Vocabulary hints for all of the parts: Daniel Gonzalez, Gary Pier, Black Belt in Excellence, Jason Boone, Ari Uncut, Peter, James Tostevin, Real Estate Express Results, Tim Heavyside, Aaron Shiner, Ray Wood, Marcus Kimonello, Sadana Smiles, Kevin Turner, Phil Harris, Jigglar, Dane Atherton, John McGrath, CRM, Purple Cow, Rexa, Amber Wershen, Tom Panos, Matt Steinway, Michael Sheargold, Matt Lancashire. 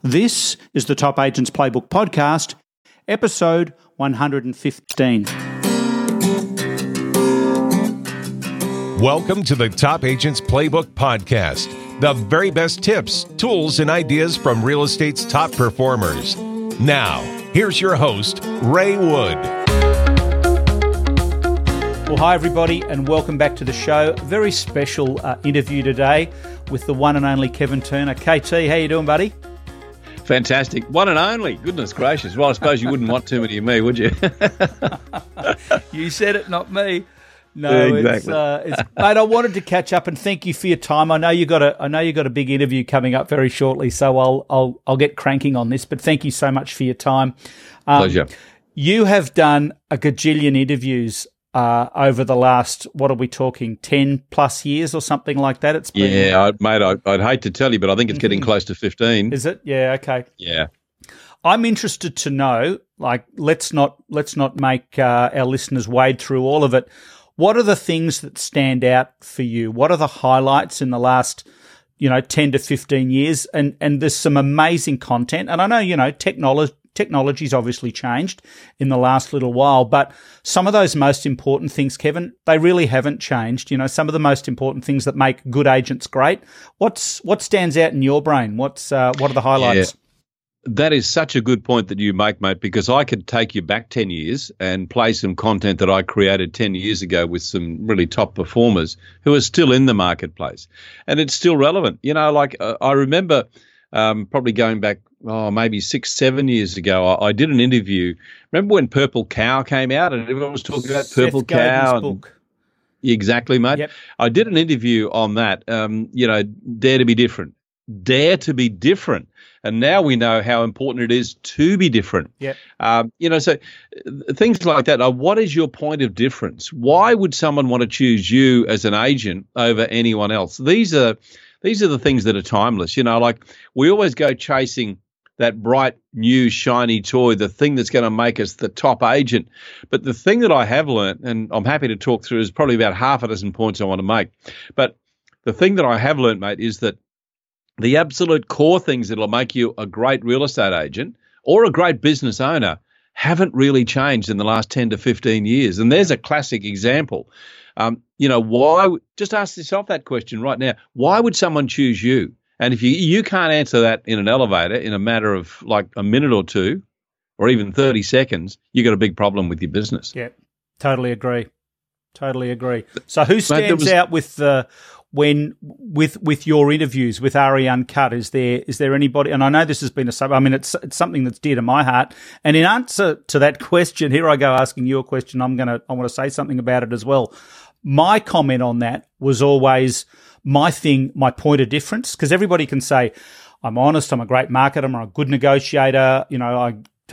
This is the Top Agents Playbook Podcast, episode 115. Welcome to the Top Agents Playbook Podcast, the very best tips, tools, and ideas from real estate's top performers. Now, here's your host, Ray Wood. Well, hi, everybody, and welcome back to the show. Very special interview today with the one and only Kevin Turner. KT, how you doing, buddy? Fantastic. One and only. Goodness gracious. Well, I suppose you wouldn't want too many of me, would you? You said it, not me. No, yeah, exactly. Mate, I wanted to catch up and thank you for your time. I know you got a big interview coming up very shortly, so I'll get cranking on this, but thank you so much for your time. Pleasure. You have done a gajillion interviews over the last, what are we talking, 10 plus years or something like that? It's been, I'd hate to tell you, but I think it's getting close to 15. Is it? Yeah. Okay. Yeah. I'm interested to know, like, let's not make our listeners wade through all of it. What are the things that stand out for you? What are the highlights in the last, 10 to 15 years? And there's some amazing content. And I know, technology's obviously changed in the last little while, but some of those most important things, Kevin, they really haven't changed. Some of the most important things that make good agents great. What stands out in your brain? What are the highlights? Yeah. That is such a good point that you make, mate, because I could take you back 10 years and play some content that I created 10 years ago with some really top performers who are still in the marketplace. And it's still relevant. I remember probably going back, maybe 6-7 years ago, I did an interview. Remember when Purple Cow came out and everyone was talking about Purple Cow? Book. Exactly, mate. Yep. I did an interview on that, Dare to be different. And now we know how important it is to be different. Yeah. So things like that. What is your point of difference? Why would someone want to choose you as an agent over anyone else? These are the things that are timeless. We always go chasing that bright, new, shiny toy, the thing that's going to make us the top agent. But the thing that I have learned, and I'm happy to talk through, is probably about half a dozen points I want to make. But the thing that I have learned, mate, is that the absolute core things that will make you a great real estate agent or a great business owner haven't really changed in the last 10 to 15 years. And there's a classic example. Why? Just ask yourself that question right now. Why would someone choose you? And if you can't answer that in an elevator in a matter of like a minute or two or even 30 seconds, you've got a big problem with your business. Yeah, totally agree. So who stands out with the... With your interviews with Ari Uncut, is there anybody? And I know this has been it's something that's dear to my heart. And in answer to that question, here I go asking you a question. I want to say something about it as well. My comment on that was always my point of difference, because everybody can say, I'm honest, I'm a great marketer, I'm a good negotiator.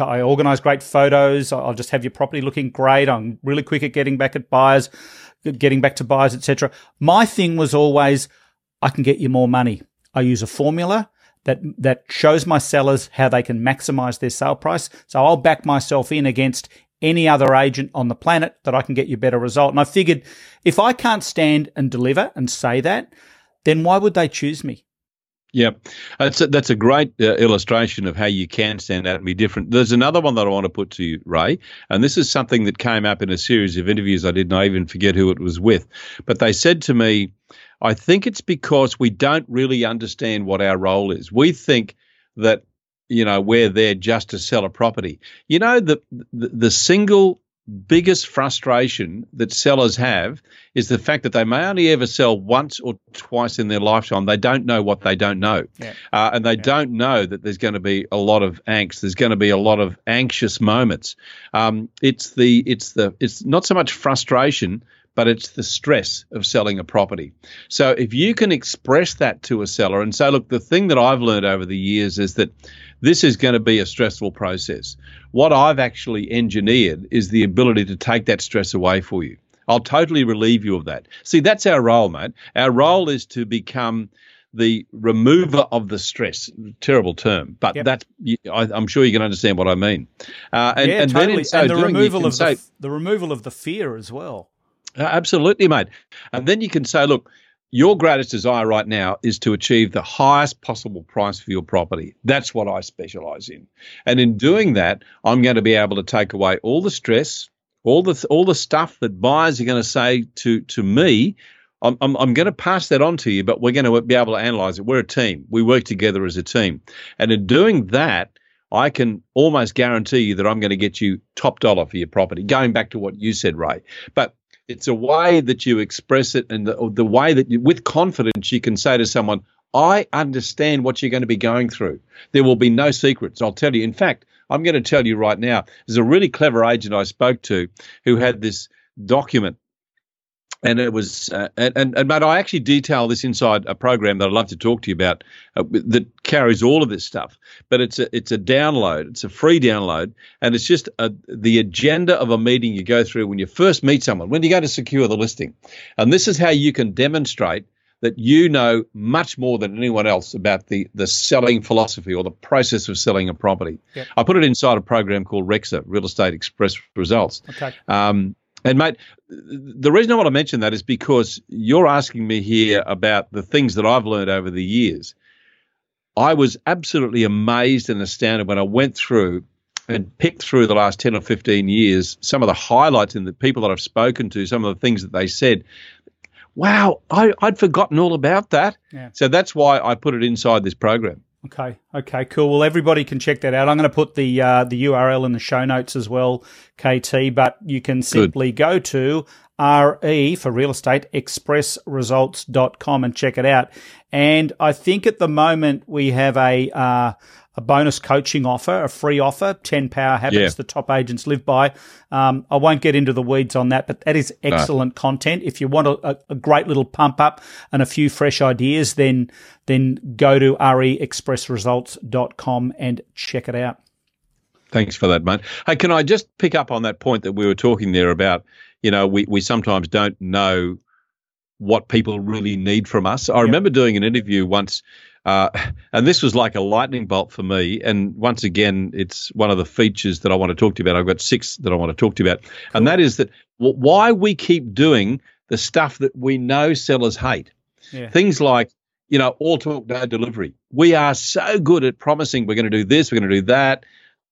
I organise great photos. I'll just have your property looking great. I'm really quick at getting back to buyers, etc. My thing was always, I can get you more money. I use a formula that shows my sellers how they can maximize their sale price. So I'll back myself in against any other agent on the planet that I can get you a better result. And I figured, if I can't stand and deliver and say that, then why would they choose me? Yeah, that's a great illustration of how you can stand out and be different. There's another one that I want to put to you, Ray, and this is something that came up in a series of interviews. I did not even forget who it was with, but they said to me, I think it's because we don't really understand what our role is. We think that, we're there just to sell a property. The single biggest frustration that sellers have is the fact that they may only ever sell once or twice in their lifetime. They don't know what they don't know. Yeah. And they don't know that there's going to be a lot of angst. There's going to be a lot of anxious moments. It's not so much frustration, but it's the stress of selling a property. So if you can express that to a seller and say, look, the thing that I've learned over the years is that this is going to be a stressful process. What I've actually engineered is the ability to take that stress away for you. I'll totally relieve you of that. See, that's our role, mate. Our role is to become the remover of the stress. Terrible term, but I'm sure you can understand what I mean. The removal of the fear as well. Absolutely, mate. And then you can say, look, your greatest desire right now is to achieve the highest possible price for your property. That's what I specialize in. And in doing that, I'm going to be able to take away all the stress, all the stuff that buyers are going to say to me. I'm going to pass that on to you, but we're going to be able to analyze it. We're a team. We work together as a team. And in doing that, I can almost guarantee you that I'm going to get you top dollar for your property, going back to what you said, Ray. But it's a way that you express it, and the way that you, with confidence, you can say to someone, I understand what you're going to be going through. There will be no secrets. I'll tell you. In fact, I'm going to tell you right now, there's a really clever agent I spoke to who had this document. And it was, and I actually detail this inside a program that I'd love to talk to you about that carries all of this stuff. But it's a download, it's a free download, and it's just the agenda of a meeting you go through when you first meet someone, when you go to secure the listing. And this is how you can demonstrate that you know much more than anyone else about the selling philosophy or the process of selling a property. Yep. I put it inside a program called Rexa, Real Estate Express Results. Okay. And, mate, the reason I want to mention that is because you're asking me here about the things that I've learned over the years. I was absolutely amazed and astounded when I went through and picked through the last 10 or 15 years, some of the highlights and the people that I've spoken to, some of the things that they said. Wow, I'd forgotten all about that. Yeah. So that's why I put it inside this program. Okay, cool. Well, everybody can check that out. I'm going to put the URL in the show notes as well, KT, but you can simply go to RE for real estate, expressresults.com and check it out. And I think at the moment we have a bonus coaching offer, a free offer, 10 power habits the top agents live by. I won't get into the weeds on that, but that is excellent content. If you want a great little pump up and a few fresh ideas, then go to reexpressresults.com and check it out. Thanks for that, mate. Hey, can I just pick up on that point that we were talking there about, you know, we sometimes don't know what people really need from us. I remember doing an interview once, and this was like a lightning bolt for me. And once again, it's one of the features that I want to talk to you about. I've got 6 that I want to talk to you about. Cool. And that is that why we keep doing the stuff that we know sellers hate. Yeah. Things like, you know, all talk, no delivery. We are so good at promising we're going to do this, we're going to do that.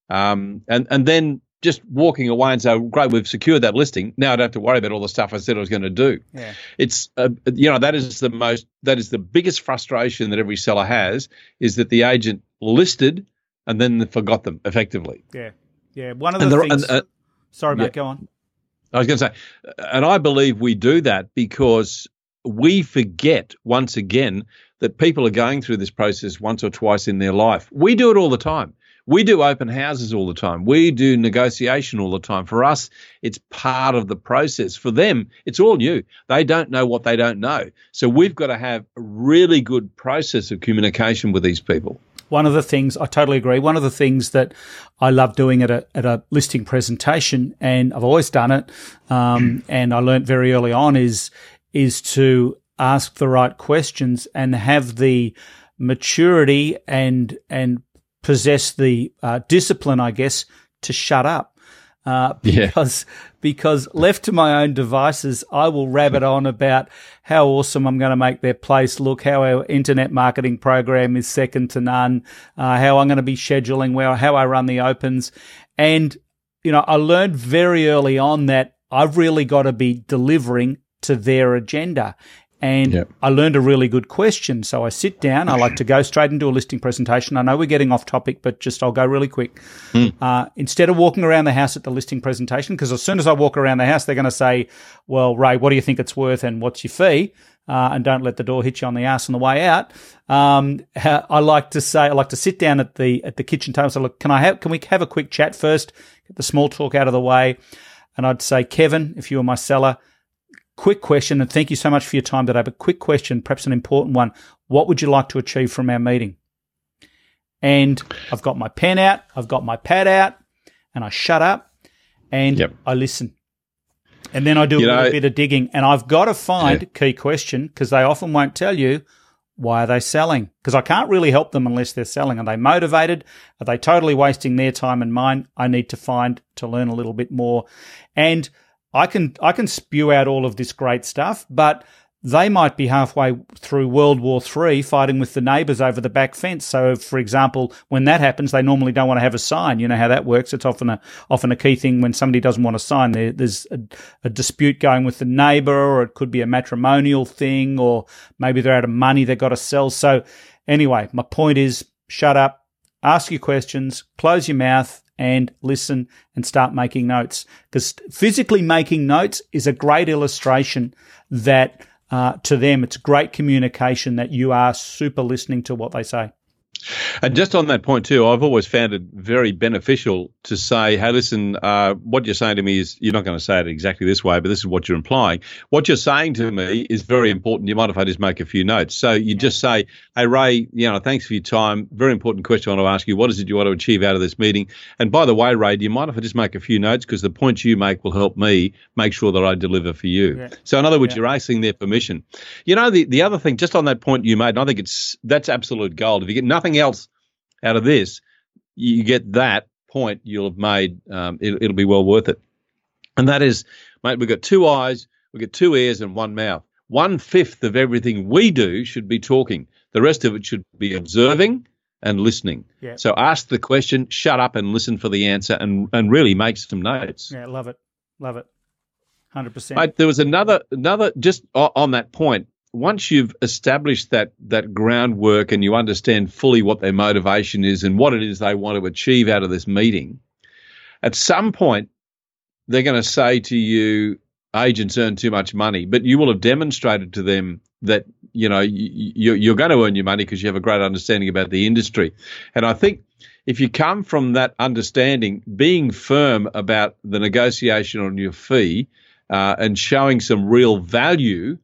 And then just walking away and say, great, we've secured that listing. Now I don't have to worry about all the stuff I said I was going to do. Yeah. It's, you know, that is the biggest frustration that every seller has, is that the agent listed and then forgot them effectively. Yeah. Yeah. One of the things, sorry, Matt, go on. I was going to say, and I believe we do that because we forget once again that people are going through this process once or twice in their life. We do it all the time. We do open houses all the time. We do negotiation all the time. For us, it's part of the process. For them, it's all new. They don't know what they don't know. So we've got to have a really good process of communication with these people. One of the things, I totally agree, one of the things that I love doing at a listing presentation, and I've always done it, and I learned very early on, is to ask the right questions and have the maturity and possess the discipline, I guess, to shut up, because left to my own devices, I will rabbit on about how awesome I'm going to make their place look, how our internet marketing program is second to none, how I'm going to be scheduling well, how I run the opens. And, you know, I learned very early on that I've really got to be delivering to their agenda. And I learned a really good question. So I sit down. I like to go straight into a listing presentation. I know we're getting off topic, but just I'll go really quick. Instead of walking around the house at the listing presentation, because as soon as I walk around the house, they're going to say, well, Ray, what do you think it's worth and what's your fee? And don't let the door hit you on the ass on the way out. I like to sit down at the kitchen table. So look, can we have a quick chat first? Get the small talk out of the way. And I'd say, Kevin, if you were my seller, quick question, and thank you so much for your time today, but quick question, perhaps an important one. What would you like to achieve from our meeting? And I've got my pen out, I've got my pad out, and I shut up and I listen. And then I do a little bit of digging, and I've got to find key question, because they often won't tell you, why are they selling? Because I can't really help them unless they're selling. Are they motivated? Are they totally wasting their time and mine? I need to learn a little bit more. And I can spew out all of this great stuff, but they might be halfway through World War III fighting with the neighbours over the back fence. So, for example, when that happens, they normally don't want to have a sign. You know how that works. It's often a key thing when somebody doesn't want a sign. There's a dispute going with the neighbour, or it could be a matrimonial thing, or maybe they're out of money, they've got to sell. So anyway, my point is, shut up, ask your questions, close your mouth, and listen and start making notes. Because physically making notes is a great illustration that to them it's great communication that you are super listening to what they say. And just on that point too, I've always found it very beneficial to say, hey, listen, what you're saying to me is, you're not going to say it exactly this way, but this is what you're implying. What you're saying to me is very important. You mind if I just make a few notes? So you just say, hey, Ray, you know, thanks for your time. Very important question I want to ask you. What is it you want to achieve out of this meeting? And by the way, Ray, do you mind if I just make a few notes? Because the points you make will help me make sure that I deliver for you. Yeah. So in other words, you're asking their permission. You know, the other thing, just on that point you made, and I think that's absolute gold. If you get nothing else out of this, you get that point you'll have made, it'll be well worth it. And that is, mate, we've got two eyes, we've got two ears and one mouth. 1/5 of everything we do should be talking. The rest of it should be observing and listening. Yeah. So ask the question, shut up and listen for the answer, and really make some notes. Yeah, love it. Love it. 100%. Mate, there was another just on that point. Once you've established that groundwork and you understand fully what their motivation is and what it is they want to achieve out of this meeting, at some point they're going to say to you, agents earn too much money, but you will have demonstrated to them that, you know, you're going to earn your money because you have a great understanding about the industry. And I think if you come from that understanding, being firm about the negotiation on your fee and showing some real value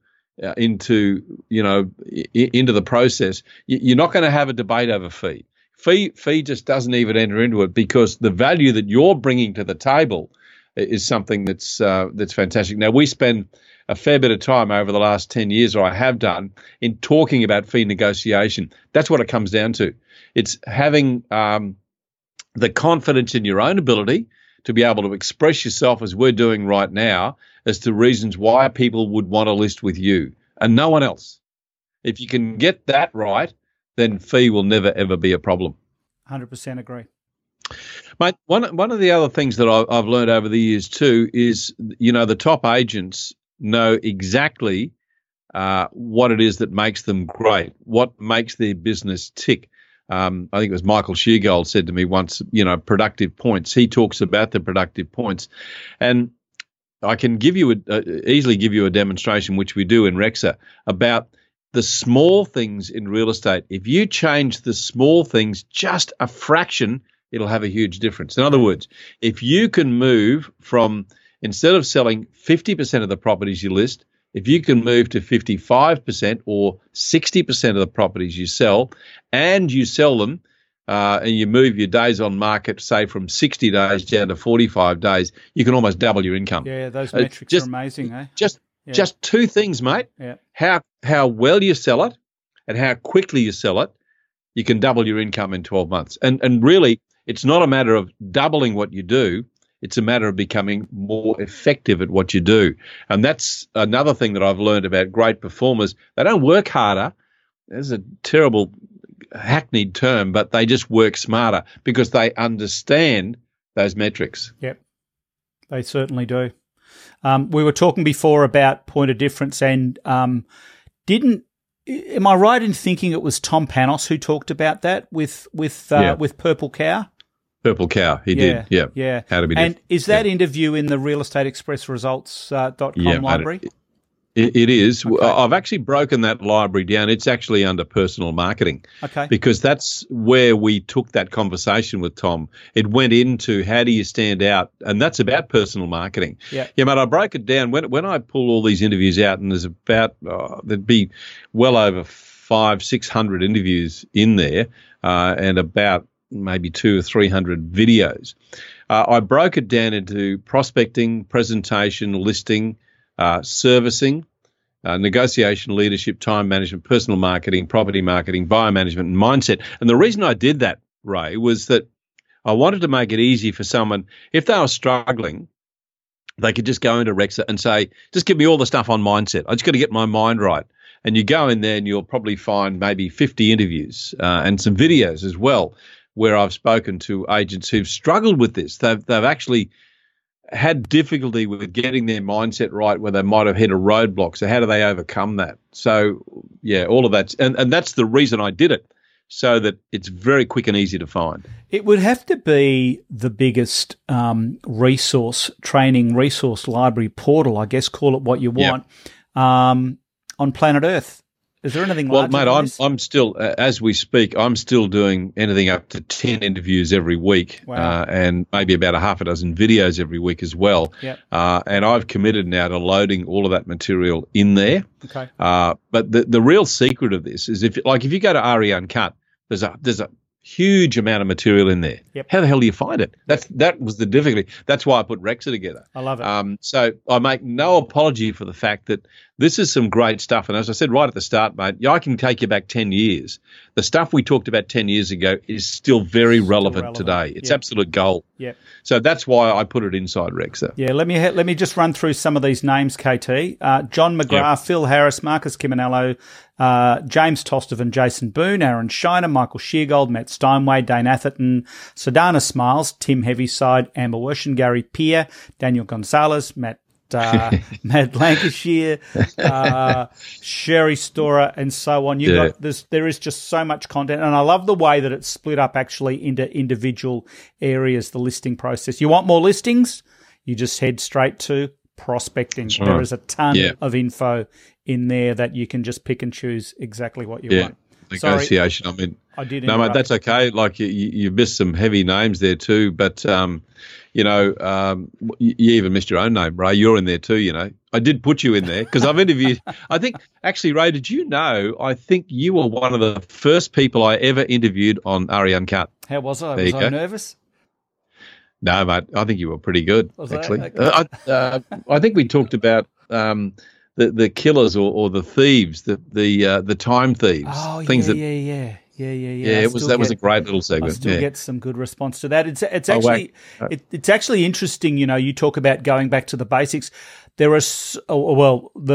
into the process, you're not going to have a debate over fee. Fee just doesn't even enter into it, because the value that you're bringing to the table is something that's fantastic. Now, we spend a fair bit of time over the last 10 years, or I have done, in talking about fee negotiation. That's what it comes down to. It's having the confidence in your own ability to be able to express yourself, as we're doing right now, as to reasons why people would want to list with you and no one else. If you can get that right, then fee will never, ever be a problem. 100% agree. Mate, one of the other things that I've learned over the years too is, you know, the top agents know exactly what it is that makes them great, what makes their business tick. I think it was Michael Sheargold said to me once, you know, productive points. He talks about the productive points. And I can give you easily give you a demonstration, which we do in Rexa, about the small things in real estate. If you change the small things just a fraction, it'll have a huge difference. In other words, if you can move from, instead of selling 50% of the properties you list, if you can move to 55% or 60% of the properties you sell, and you sell them and you move your days on market, say, from 60 days down to 45 days, you can almost double your income. Yeah, those metrics are amazing, eh? Just two things, mate. Yeah. How well you sell it and how quickly you sell it, you can double your income in 12 months. And really, it's not a matter of doubling what you do. It's a matter of becoming more effective at what you do. And that's another thing that I've learned about great performers. They don't work harder. There's a terrible hackneyed term, but they just work smarter because they understand those metrics. Yep, they certainly do. We were talking before about point of difference, and am I right in thinking it was Tom Panos who talked about that with Purple Cow? Purple Cow, he did. Yeah. Yeah. How to be different. And is that interview in the Real Estate Express Results.com library? It is. Okay. I've actually broken that library down. It's actually under personal marketing. Okay. Because that's where we took that conversation with Tom. It went into how do you stand out, and that's about personal marketing. Yeah. Yeah, mate, I broke it down. When I pull all these interviews out, and there's about, there'd be well over 500-600 interviews in there and about maybe 200 or 300 videos. I broke it down into prospecting, presentation, listing, servicing, negotiation, leadership, time management, personal marketing, property marketing, buyer management, and mindset. And the reason I did that, Ray, was that I wanted to make it easy for someone, if they were struggling, they could just go into Rexa and say, just give me all the stuff on mindset. I just got to get my mind right. And you go in there and you'll probably find maybe 50 interviews and some videos as well, where I've spoken to agents who've struggled with this. They've actually had difficulty with getting their mindset right where they might have hit a roadblock. So how do they overcome that? So, yeah, all of that. And that's the reason I did it, so that it's very quick and easy to find. It would have to be the biggest resource library portal, I guess, call it what you want, on planet Earth. Is there anything larger? Well, mate, I'm still, as we speak, I'm still doing anything up to 10 interviews every week. Wow. And maybe about a half a dozen videos every week as well. Yep. And I've committed now to loading all of that material in there. Okay. But the real secret of this is if you go to Ari Uncut, there's a huge amount of material in there. Yep. How the hell do you find it? That was the difficulty. That's why I put Rexa together. I love it. So I make no apology for the fact that this is some great stuff. And as I said right at the start, mate, I can take you back 10 years. The stuff we talked about 10 years ago is still relevant today. It's absolute gold. Yeah. So that's why I put it inside Rexa. Yeah. Let me just run through some of these names, KT. John McGrath, Phil Harris, Marcus Kimonello, James Tostevin, Jason Boone, Aaron Shiner, Michael Sheargold, Matt Steinway, Dane Atherton, Sadana Smiles, Tim Heavyside, Amber Wershen, Gary Pier, Daniel Gonzalez, Matt Lancashire, Sherry Storer, and so on. Got this. There is just so much content, and I love the way that it's split up actually into individual areas. The listing process. You want more listings? You just head straight to prospecting. Right. There is a ton of info in there that you can just pick and choose exactly what you want. Negotiation. Sorry, I mean, I did. No, mate, that's okay. Like you missed some heavy names there too, but. You even missed your own name, Ray. You're in there too, you know. I did put you in there because I've interviewed – I think – actually, Ray, did you know I think you were one of the first people I ever interviewed on Ari Uncut. How was I? Was I nervous? No, mate. I think you were pretty good, actually. Okay. I think we talked about the killers or the thieves, the time thieves. Oh, things Yeah. That was a great little segment. I still get some good response to that. It's actually interesting. You know, you talk about going back to the basics. There are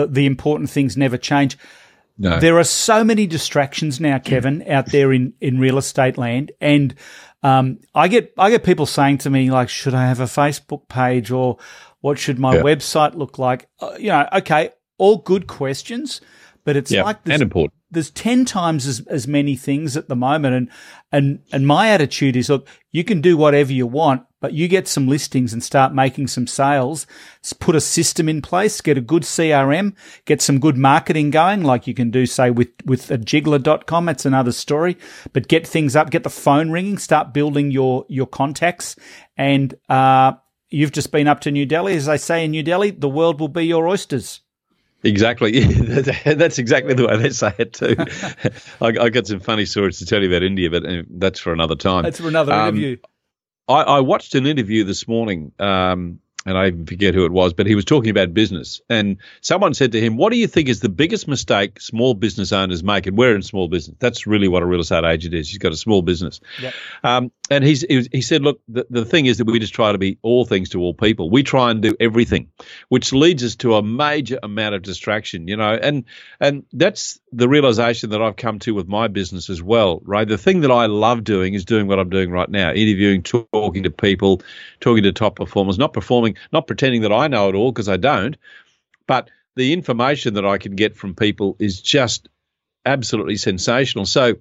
the important things never change. No. There are so many distractions now, Kevin, out there in real estate land, and I get people saying to me like, "Should I have a Facebook page or what should my website look like?" You know, okay, all good questions, but it's like this. And important. There's 10 times as many things at the moment, and my attitude is, look, you can do whatever you want, but you get some listings and start making some sales, put a system in place, get a good CRM, get some good marketing going, like you can do, say, with a Jigglar.com. That's another story. But get things up, get the phone ringing, start building your contacts, and you've just been up to New Delhi. As they say in New Delhi, the world will be your oysters. Exactly. That's exactly the way they say it too. I got some funny stories to tell you about India, but that's for another time. That's for another interview. I watched an interview this morning, and I forget who it was, but he was talking about business. And someone said to him, what do you think is the biggest mistake small business owners make? And we're in small business. That's really what a real estate agent is. He's got a small business. Yep. And he said, look, the thing is that we just try to be all things to all people. We try and do everything, which leads us to a major amount of distraction, you know. And that's the realization that I've come to with my business as well, right? The thing that I love doing is doing what I'm doing right now, interviewing, talking to people, talking to top performers, not performing, not pretending that I know it all because I don't, but the information that I can get from people is just absolutely sensational. So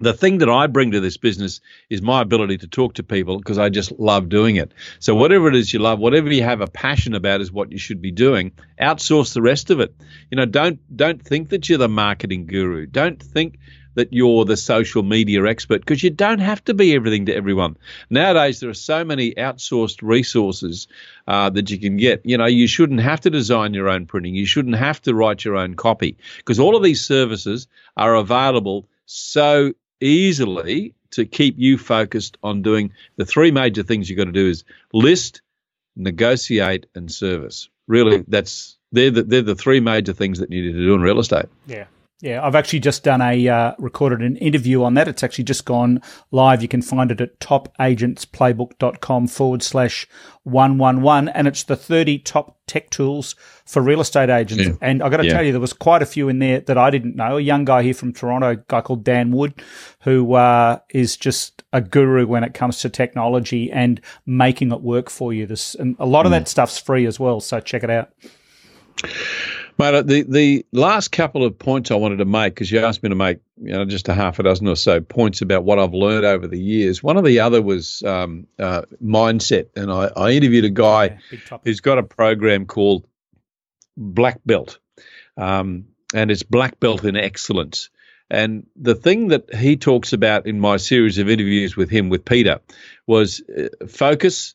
the thing that I bring to this business is my ability to talk to people because I just love doing it. So whatever it is you love, whatever you have a passion about is what you should be doing. Outsource the rest of it. You know, don't think that you're the marketing guru. Don't think that you're the social media expert because you don't have to be everything to everyone. Nowadays, there are so many outsourced resources that you can get. You know, you shouldn't have to design your own printing. You shouldn't have to write your own copy because all of these services are available so easily to keep you focused on doing the three major things you've got to do is list, negotiate, and service. Really, they're the three major things that you need to do in real estate. Yeah, Yeah, I've actually just done a recorded an interview on that. It's actually just gone live. You can find it at topagentsplaybook.com/111, and it's the 30 top tech tools for real estate agents. Yeah. And I got to tell you, there was quite a few in there that I didn't know. A young guy here from Toronto, a guy called Dan Wood, who is just a guru when it comes to technology and making it work for you. This and a lot of that stuff's free as well, so check it out. Mate, the last couple of points I wanted to make, because you asked me to make, you know, just a half a dozen or so points about what I've learned over the years. One of the other was mindset, and I interviewed a guy who's got a program called Black Belt, and it's Black Belt in Excellence. And the thing that he talks about in my series of interviews with him, with Peter, was focus,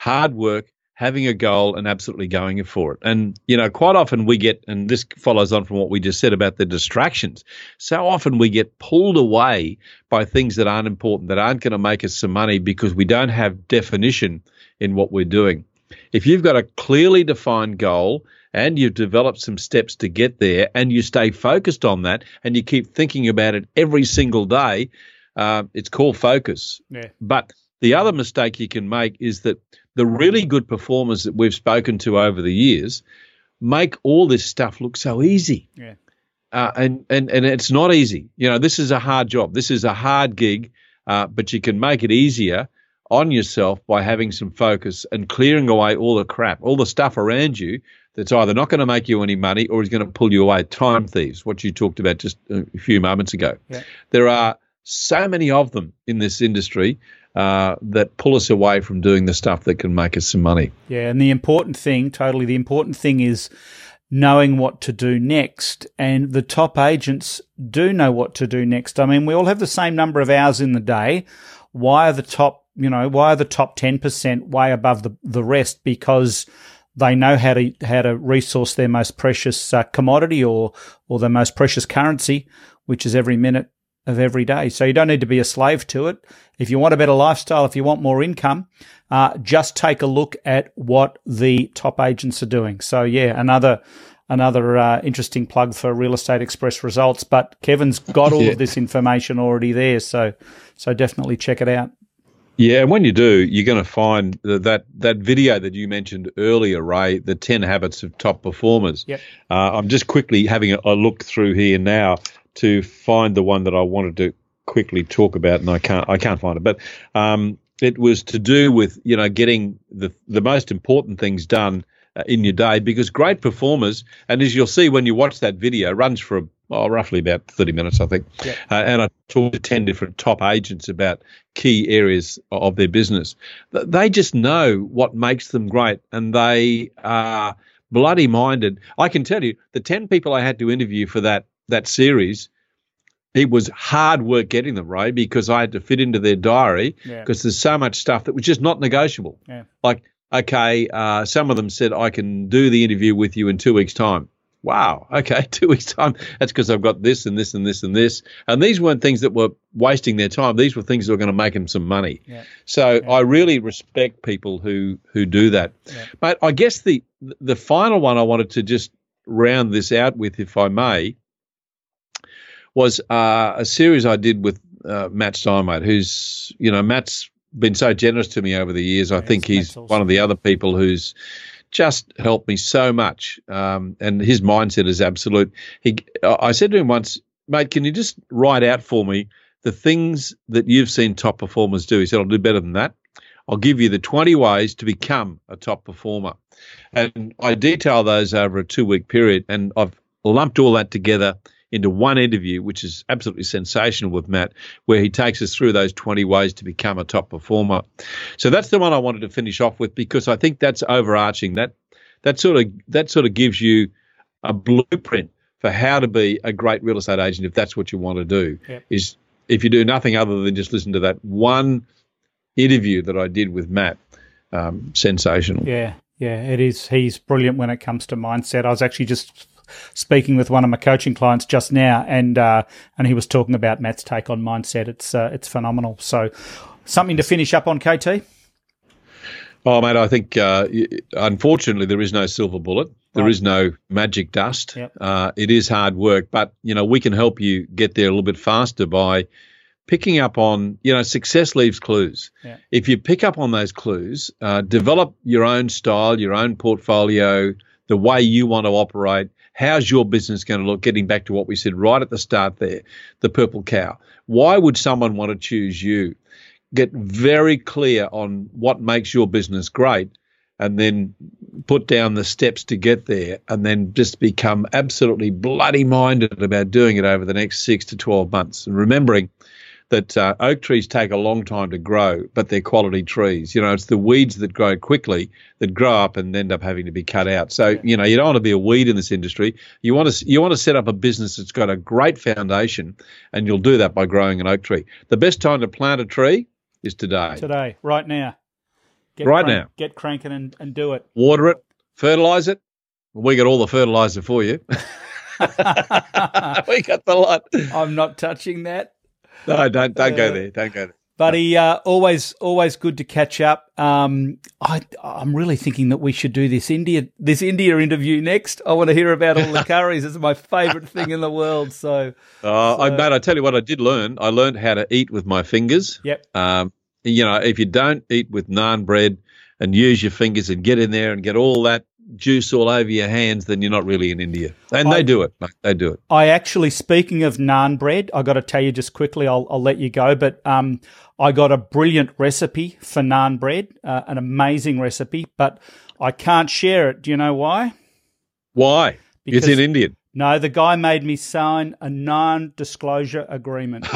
hard work, having a goal and absolutely going for it. And, you know, quite often we get, and this follows on from what we just said about the distractions, so often we get pulled away by things that aren't important, that aren't going to make us some money, because we don't have definition in what we're doing. If you've got a clearly defined goal and you've developed some steps to get there and you stay focused on that and you keep thinking about it every single day, it's called focus. Yeah. But the other mistake you can make is that the really good performers that we've spoken to over the years make all this stuff look so easy. Yeah. And it's not easy. You know, this is a hard job. This is a hard gig, but you can make it easier on yourself by having some focus and clearing away all the crap, all the stuff around you that's either not going to make you any money or is going to pull you away. Time thieves, what you talked about just a few moments ago. Yeah. There are so many of them in this industry that pull us away from doing the stuff that can make us some money. Yeah, and the important thing is knowing what to do next, and the top agents do know what to do next. I mean, we all have the same number of hours in the day. Why are the top 10% way above the rest? Because they know how to resource their most precious commodity or their most precious currency, which is every minute of every day. So you don't need to be a slave to it. If you want a better lifestyle, if you want more income, just take a look at what the top agents are doing. So yeah, another interesting plug for Real Estate Express Results, but Kevin's got all of this information already there. So definitely check it out. Yeah, and when you do, you're going to find that video that you mentioned earlier, Ray, the 10 habits of top performers. Yep. I'm just quickly having a look through here now to find the one that I wanted to quickly talk about, and I can't find it. But it was to do with, you know, getting the most important things done in your day, because great performers, and as you'll see when you watch that video, runs for roughly about 30 minutes, I think. Yeah. And I talked to 10 different top agents about key areas of their business. They just know what makes them great, and they are bloody minded. I can tell you, the 10 people I had to interview for that series, it was hard work getting them, Ray, because I had to fit into their diary, because there's so much stuff that was just not negotiable. Yeah. Like, okay, some of them said, I can do the interview with you in 2 weeks' time. Wow, okay, 2 weeks' time. That's because I've got this and this and this and this. And these weren't things that were wasting their time. These were things that were going to make them some money. Yeah. So I really respect people who do that. Yeah. But I guess the final one I wanted to just round this out with, if I may, was a series I did with Matt Steinway, who's, you know, Matt's been so generous to me over the years. I think he's awesome. One of the other people who's just helped me so much, and his mindset is absolute. I said to him once, mate, can you just write out for me the things that you've seen top performers do? He said, I'll do better than that. I'll give you the 20 ways to become a top performer. And I detail those over a 2-week period, and I've lumped all that together into one interview, which is absolutely sensational with Matt, where he takes us through those 20 ways to become a top performer. So that's the one I wanted to finish off with, because I think that's overarching. That sort of gives you a blueprint for how to be a great real estate agent, if that's what you want to do. Yep. Is if you do nothing other than just listen to that one interview that I did with Matt, sensational. Yeah, it is. He's brilliant when it comes to mindset. I was actually just speaking with one of my coaching clients just now, and he was talking about Matt's take on mindset. It's phenomenal. So, something to finish up on, KT? Oh, mate, I think unfortunately there is no silver bullet. There is no magic dust. Yep. It is hard work, but, you know, we can help you get there a little bit faster by picking up on, you know, success leaves clues. Yeah. If you pick up on those clues, develop your own style, your own portfolio, the way you want to operate. How's your business going to look? Getting back to what we said right at the start there, the Purple Cow. Why would someone want to choose you? Get very clear on what makes your business great, and then put down the steps to get there, and then just become absolutely bloody minded about doing it over the next 6 to 12 months. And remembering that oak trees take a long time to grow, but they're quality trees. You know, it's the weeds that grow quickly that grow up and end up having to be cut out. So, you know, you don't want to be a weed in this industry. You want to set up a business that's got a great foundation, and you'll do that by growing an oak tree. The best time to plant a tree is today. Today, right now. Get cranking and do it. Water it, fertilize it. We got all the fertilizer for you. We got the lot. I'm not touching that. No, don't go there. Don't go there, buddy. Always good to catch up. I'm really thinking that we should do this India interview next. I want to hear about all the curries. It's my favourite thing in the world. Mate, I tell you what, I did learn. I learned how to eat with my fingers. Yep. You know, if you don't eat with naan bread and use your fingers and get in there and get all that juice all over your hands, then you're not really in India. And they do it. They do it. I actually, speaking of naan bread, I got to tell you just quickly, I'll let you go, but I got a brilliant recipe for naan bread, an amazing recipe, but I can't share it. Do you know why? Why? Because it's in Indian. No, the guy made me sign a non-disclosure agreement.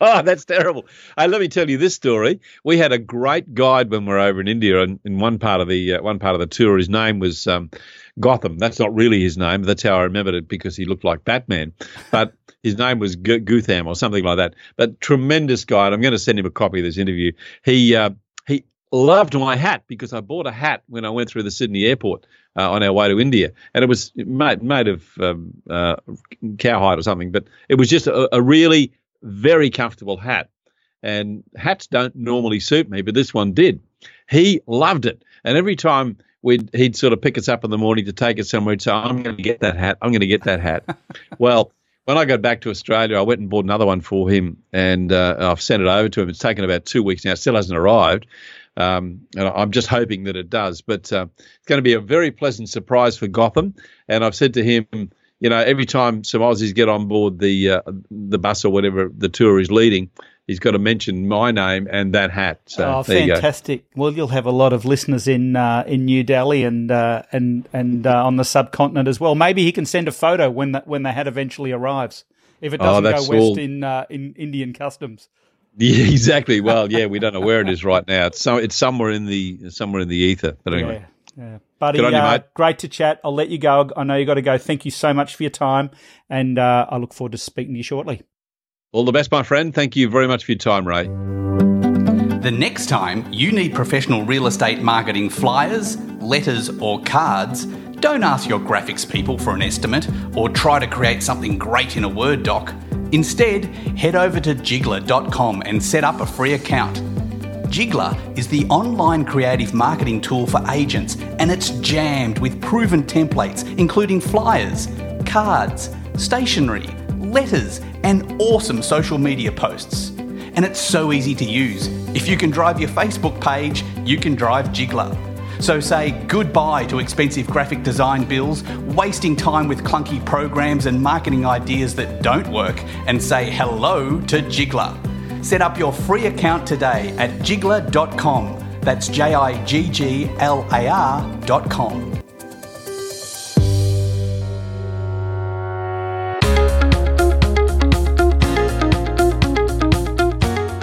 Oh, that's terrible. Let me tell you this story. We had a great guide when we were over in India, and in one part of the tour, his name was Gotham. That's not really his name. That's how I remembered it, because he looked like Batman. But his name was Gutham or something like that. But tremendous guide. I'm going to send him a copy of this interview. He loved my hat, because I bought a hat when I went through the Sydney airport on our way to India, and it was made of cowhide or something. But it was just a really very comfortable hat, and hats don't normally suit me, but this one did. He loved it, and every time he'd sort of pick us up in the morning to take us somewhere, he'd say, I'm going to get that hat. Well, when I got back to Australia, I went and bought another one for him, and I've sent it over to him. It's taken about 2 weeks now. It still hasn't arrived, and I'm just hoping that it does. But it's going to be a very pleasant surprise for Gotham, and I've said to him, you know, every time some Aussies get on board the bus or whatever the tour is leading, he's got to mention my name and that hat. So fantastic! You go. Well, you'll have a lot of listeners in New Delhi and on the subcontinent as well. Maybe he can send a photo when the hat eventually arrives, if it doesn't go west in Indian customs. Yeah, exactly. Well, yeah, we don't know where it is right now. It's somewhere in the ether. But anyway. Yeah. Buddy, great to chat. I'll let you go. I know you got to go. Thank you so much for your time, and I look forward to speaking to you shortly. All the best, my friend. Thank you very much for your time, Ray. The next time you need professional real estate marketing flyers, letters, or cards, don't ask your graphics people for an estimate or try to create something great in a Word doc. Instead, head over to jigglar.com and set up a free account. Jigglar is the online creative marketing tool for agents, and it's jammed with proven templates, including flyers, cards, stationery, letters, and awesome social media posts. And it's so easy to use. If you can drive your Facebook page, you can drive Jigglar. So say goodbye to expensive graphic design bills, wasting time with clunky programs and marketing ideas that don't work, and say hello to Jigglar. Set up your free account today at jigglar.com. That's jigglar.com.